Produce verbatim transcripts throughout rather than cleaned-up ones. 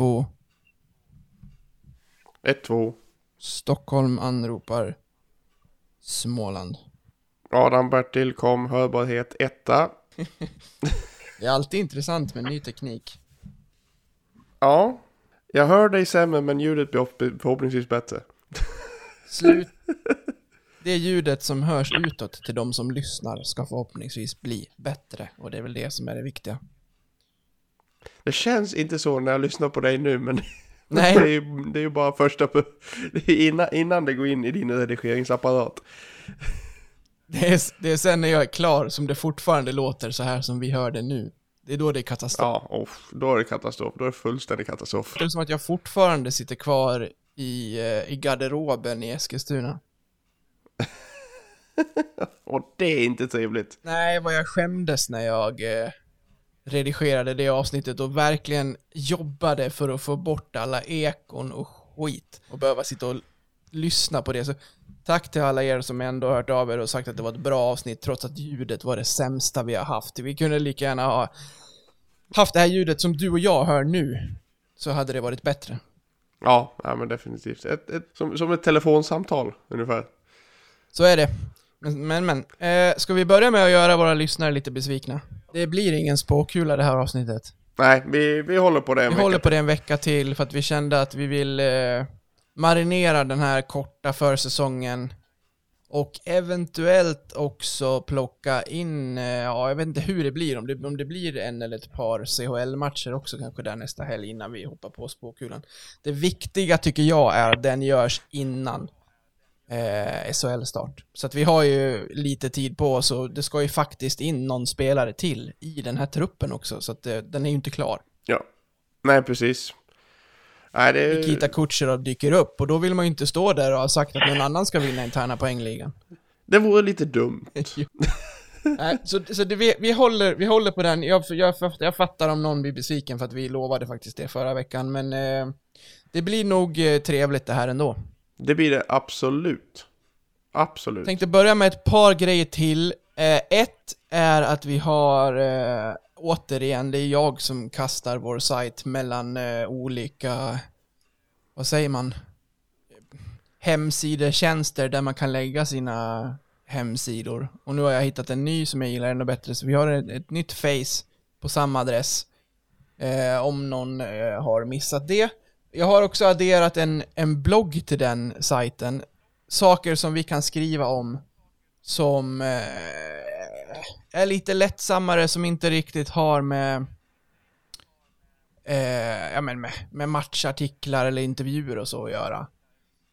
ett två. ett två. Stockholm anropar Småland. Adam Bertil kom hörbarhet etta. Det är alltid intressant med ny teknik. Ja. Jag hör dig sämre, men ljudet blir förhoppningsvis bättre. Slut. Det ljudet som hörs utåt till de som lyssnar ska förhoppningsvis bli bättre. Och det är väl det som är det viktiga. Det känns inte så när jag lyssnar på dig nu, men nej. Det är ju, det är ju bara första det är innan, innan det går in i din redigeringsapparat. Det är, det är sen när jag är klar som det fortfarande låter så här som vi hör det nu. Det är då det är katastrof. Ja, oh, då är det katastrof. Då är det fullständig katastrof. Det är som att jag fortfarande sitter kvar i, i garderoben i Eskilstuna. Och det är inte trevligt. Nej, vad jag skämdes när jag eh, redigerade det avsnittet och verkligen jobbade för att få bort alla ekon och skit och behöva sitta och lyssna på det. Så tack till alla er som ändå hört av er och sagt att det var ett bra avsnitt trots att ljudet var det sämsta vi har haft. Vi kunde lika gärna ha haft det här ljudet som du och jag hör nu, så hade det varit bättre. Ja, ja men definitivt. Ett, ett, som, som ett telefonsamtal ungefär. Så är det. Men, men. Eh, ska vi börja med att göra våra lyssnare lite besvikna? Det blir ingen spåkula det här avsnittet. Nej, vi, vi håller på det en vi vecka. Vi håller på det en vecka till för att vi kände att vi vill eh, marinera den här korta försäsongen och eventuellt också plocka in, eh, ja, jag vet inte hur det blir, om det, om det blir en eller ett par C H L-matcher också kanske där nästa helg innan vi hoppar på spåkulan. Det viktiga tycker jag är att den görs innan Eh, S H L-start. Så att vi har ju lite tid på oss och det ska ju faktiskt in någon spelare till i den här truppen också, så att eh, den är ju inte klar. Ja, nej precis. Nej, det... Nikita Kucherov dyker upp och då vill man ju inte stå där och ha sagt att någon annan ska vinna interna poängligan. Det vore lite dumt. Nej, så så det, vi, vi, håller, vi håller på den. Jag, jag, jag fattar om någon blir besviken för att vi lovade faktiskt det förra veckan, men eh, det blir nog eh, trevligt det här ändå. Det blir det absolut. Absolut. Jag tänkte börja med ett par grejer till. Eh, ett är att vi har, eh, återigen, det är jag som kastar vår sajt mellan eh, olika, vad säger man, hemsidetjänster där man kan lägga sina hemsidor. Och nu har jag hittat en ny som jag gillar ännu bättre. Så vi har ett, ett nytt face på samma adress. Eh, om någon eh, har missat det. Jag har också adderat en, en blogg till den sajten. Saker som vi kan skriva om som eh, är lite lättsammare, som inte riktigt har med, eh, ja, men med, med matchartiklar eller intervjuer och så att göra.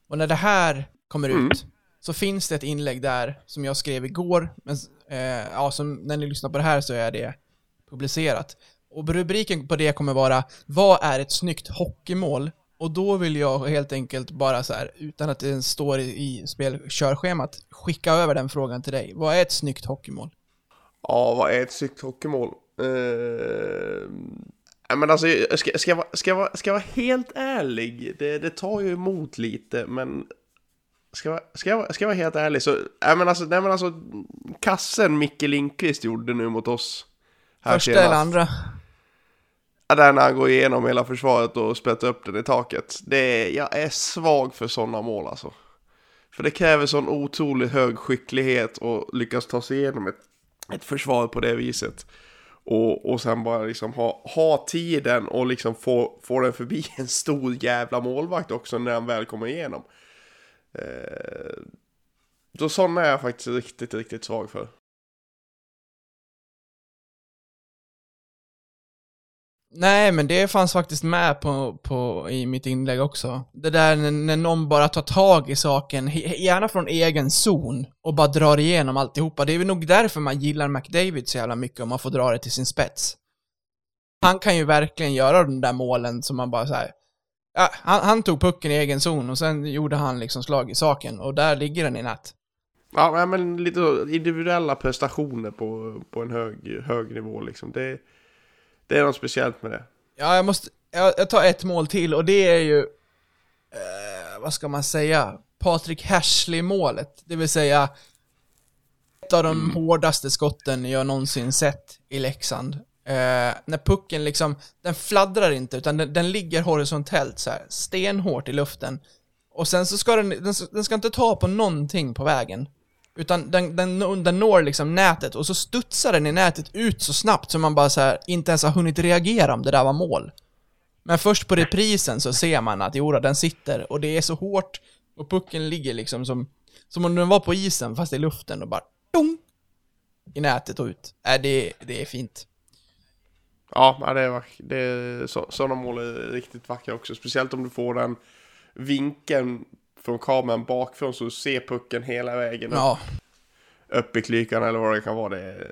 Och när det här kommer mm. ut så finns det ett inlägg där som jag skrev igår. Men, eh, ja, som, när ni lyssnar på det här så är det publicerat. Och rubriken på det kommer vara: vad är ett snyggt hockeymål? Och då vill jag helt enkelt bara så här, utan att den står i spelkörschemat, skicka över den frågan till dig. Vad är ett snyggt hockeymål? Ja, vad är ett snyggt hockeymål? Uh, men alltså, ska, ska, jag, ska, jag, ska jag vara helt ärlig? Det, det tar ju emot lite, men... Ska jag, ska, jag, ska jag vara helt ärlig? Så, nej, men alltså, nej, men alltså, kassen Micke Lindqvist gjorde nu mot oss. Första senast. Eller andra? Ja, där när han går igenom hela försvaret och spettar upp den i taket. Det är, jag är svag för sådana mål alltså. För det kräver sån otroligt hög skicklighet och lyckas ta sig igenom ett, ett försvar på det viset. Och, och sen bara liksom ha, ha tiden och liksom få, få den förbi en stor jävla målvakt också när han väl kommer igenom. Eh, då sådana är jag faktiskt riktigt, riktigt svag för. Nej, men det fanns faktiskt med på, på, i mitt inlägg också. Det där när, när någon bara tar tag i saken, gärna från egen zon, och bara drar igenom alltihopa. Det är väl nog därför man gillar McDavid så jävla mycket, om man får dra det till sin spets. Han kan ju verkligen göra de där målen som man bara så här, ja, han, han tog pucken i egen zon och sen gjorde han liksom slag i saken. Och där ligger den i natt. Ja, men lite individuella prestationer på, på en hög, hög nivå liksom. Det Det är något speciellt med det. Ja, jag måste jag, jag tar ett mål till och det är ju eh, vad ska man säga? Patrick Hashley-målet. Det vill säga ett av de mm. hårdaste skotten jag någonsin sett i Leksand. Eh, när pucken liksom, den fladdrar inte, utan den, den ligger horisontellt så här, stenhårt i luften. Och sen så ska den, den, den ska inte ta på någonting på vägen. Utan den, den, den når liksom nätet, och så studsar den i nätet ut så snabbt så man bara så här, inte ens har hunnit reagera om det där var mål. Men först på reprisen så ser man att jodå, den sitter, och det är så hårt, och pucken ligger liksom som, som om den var på isen fast i luften, och bara dong, i nätet och ut. Äh, det, det är fint. Ja, det är, det är, så, sådana mål är riktigt vackra också. Speciellt om du får den vinkeln från kameran bakifrån så ser pucken hela vägen upp, ja. upp i klykan eller vad det kan vara. Det,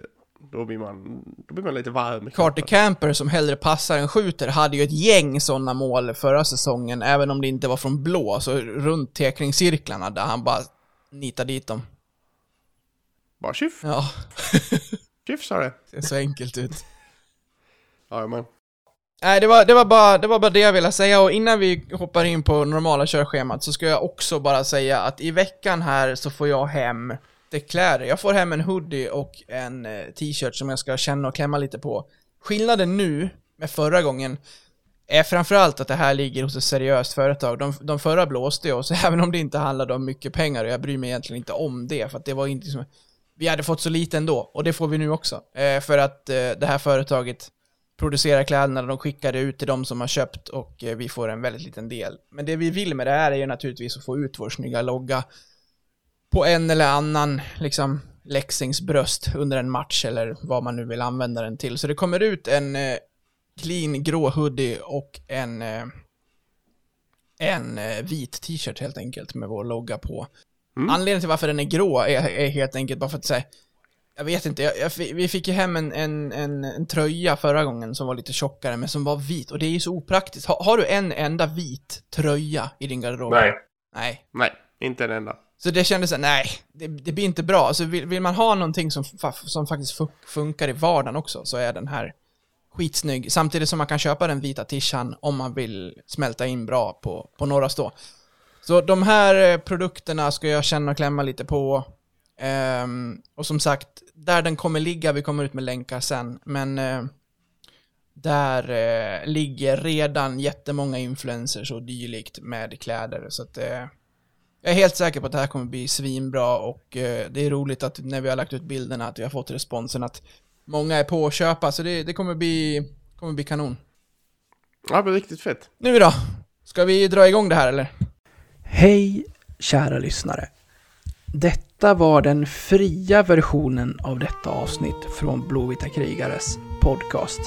då, blir man, då blir man lite varm. Carter Camper, som hellre passar än skjuter, hade ju ett gäng sådana mål förra säsongen, även om det inte var från blå, så runt tekningscirklarna där han bara nitar dit dem. Bara tjuff. Ja. Tjuff sa det. Det är så enkelt ut. Ja, Nej, det var, det, var bara, det var bara det jag ville säga. Och innan vi hoppar in på normala körschemat så ska jag också bara säga att i veckan här så får jag hem det kläder. Jag får hem en hoodie och en t-shirt som jag ska känna och klämma lite på. Skillnaden nu med förra gången är framförallt att det här ligger hos ett seriöst företag. De, de förra blåste jag, så även om det inte handlade om mycket pengar, och jag bryr mig egentligen inte om det, för att det var inte som, vi hade fått så lite ändå, och det får vi nu också. Eh, för att eh, det här företaget producerar kläderna, de skickar det ut till de som har köpt, och vi får en väldigt liten del. Men det vi vill med det här är ju naturligtvis att få ut vår snygga logga på en eller annan liksom Leksings bröst under en match, eller vad man nu vill använda den till. Så det kommer ut en eh, clean grå hoodie och en eh, en eh, vit t-shirt helt enkelt med vår logga på. Mm. Anledningen till varför den är grå är, är helt enkelt bara för att säga, jag vet inte, jag, jag, vi fick ju hem en, en, en, en tröja förra gången som var lite tjockare, men som var vit, och det är ju så opraktiskt. Har, har du en enda vit tröja i din garderob? Nej. Nej. Nej, inte en enda. Så det kändes så här, nej, det, det blir inte bra. Alltså vill, vill man ha någonting som, som faktiskt funkar i vardagen också, så är den här skitsnygg. Samtidigt som man kan köpa den vita tishan om man vill smälta in bra på, på några stå. Så de här produkterna ska jag känna och klämma lite på. Um, och som sagt, där den kommer ligga, vi kommer ut med länkar sen, men uh, där uh, ligger redan jättemånga influencers och dylikt med kläder, så att, uh, jag är helt säker på att det här kommer bli svinbra, och uh, det är roligt att när vi har lagt ut bilderna att vi har fått responsen att många är på att köpa, så det, det kommer, bli, kommer bli kanon. Ja, det blir riktigt fett. Nu då, ska vi dra igång det här eller? Hej kära lyssnare. Detta var den fria versionen av detta avsnitt från Blåvita Krigares podcast.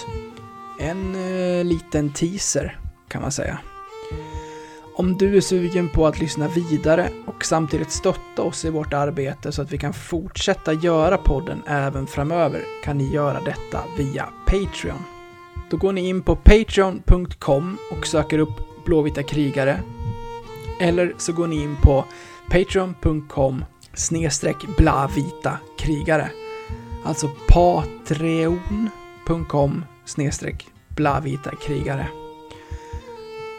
En eh, liten teaser kan man säga. Om du är sugen på att lyssna vidare och samtidigt stötta oss i vårt arbete så att vi kan fortsätta göra podden även framöver, kan ni göra detta via Patreon. Då går ni in på patreon punkt com och söker upp Blåvita Krigare. Eller så går ni in på patreon punkt com snedstreck blåvita krigare. Alltså patreon punkt com snedstreck blåvita krigare.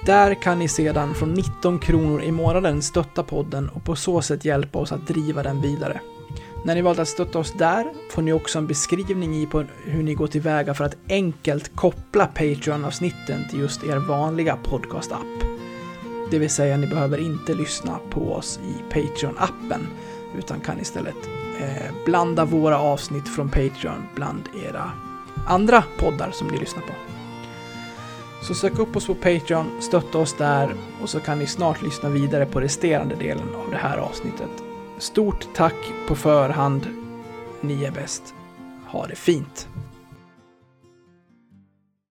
Där kan ni sedan från nitton kronor i månaden stötta podden och på så sätt hjälpa oss att driva den vidare. När ni valt att stötta oss där får ni också en beskrivning i på hur ni går tillväga för att enkelt koppla Patreon-avsnitten till just er vanliga podcast-app. Det vill säga, ni behöver inte lyssna på oss i Patreon-appen, utan kan istället eh, blanda våra avsnitt från Patreon bland era andra poddar som ni lyssnar på. Så sök upp oss på Patreon, stötta oss där, och så kan ni snart lyssna vidare på resterande delen av det här avsnittet. Stort tack på förhand. Ni är bäst. Ha det fint.